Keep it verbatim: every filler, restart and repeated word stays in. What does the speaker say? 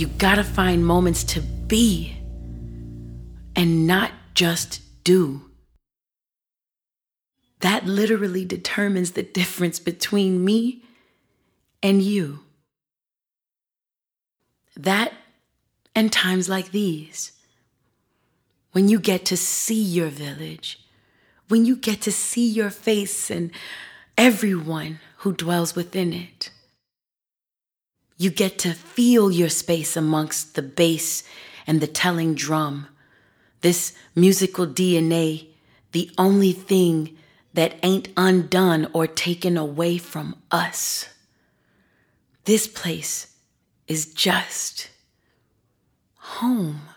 You gotta find moments to be and not just do. That literally determines the difference between me and you. That and times like these, when you get to see your village, when you get to see your face and everyone who dwells within it. You get to feel your space amongst the bass and the telling drum, this musical D N A, the only thing that ain't undone or taken away from us. This place is just home.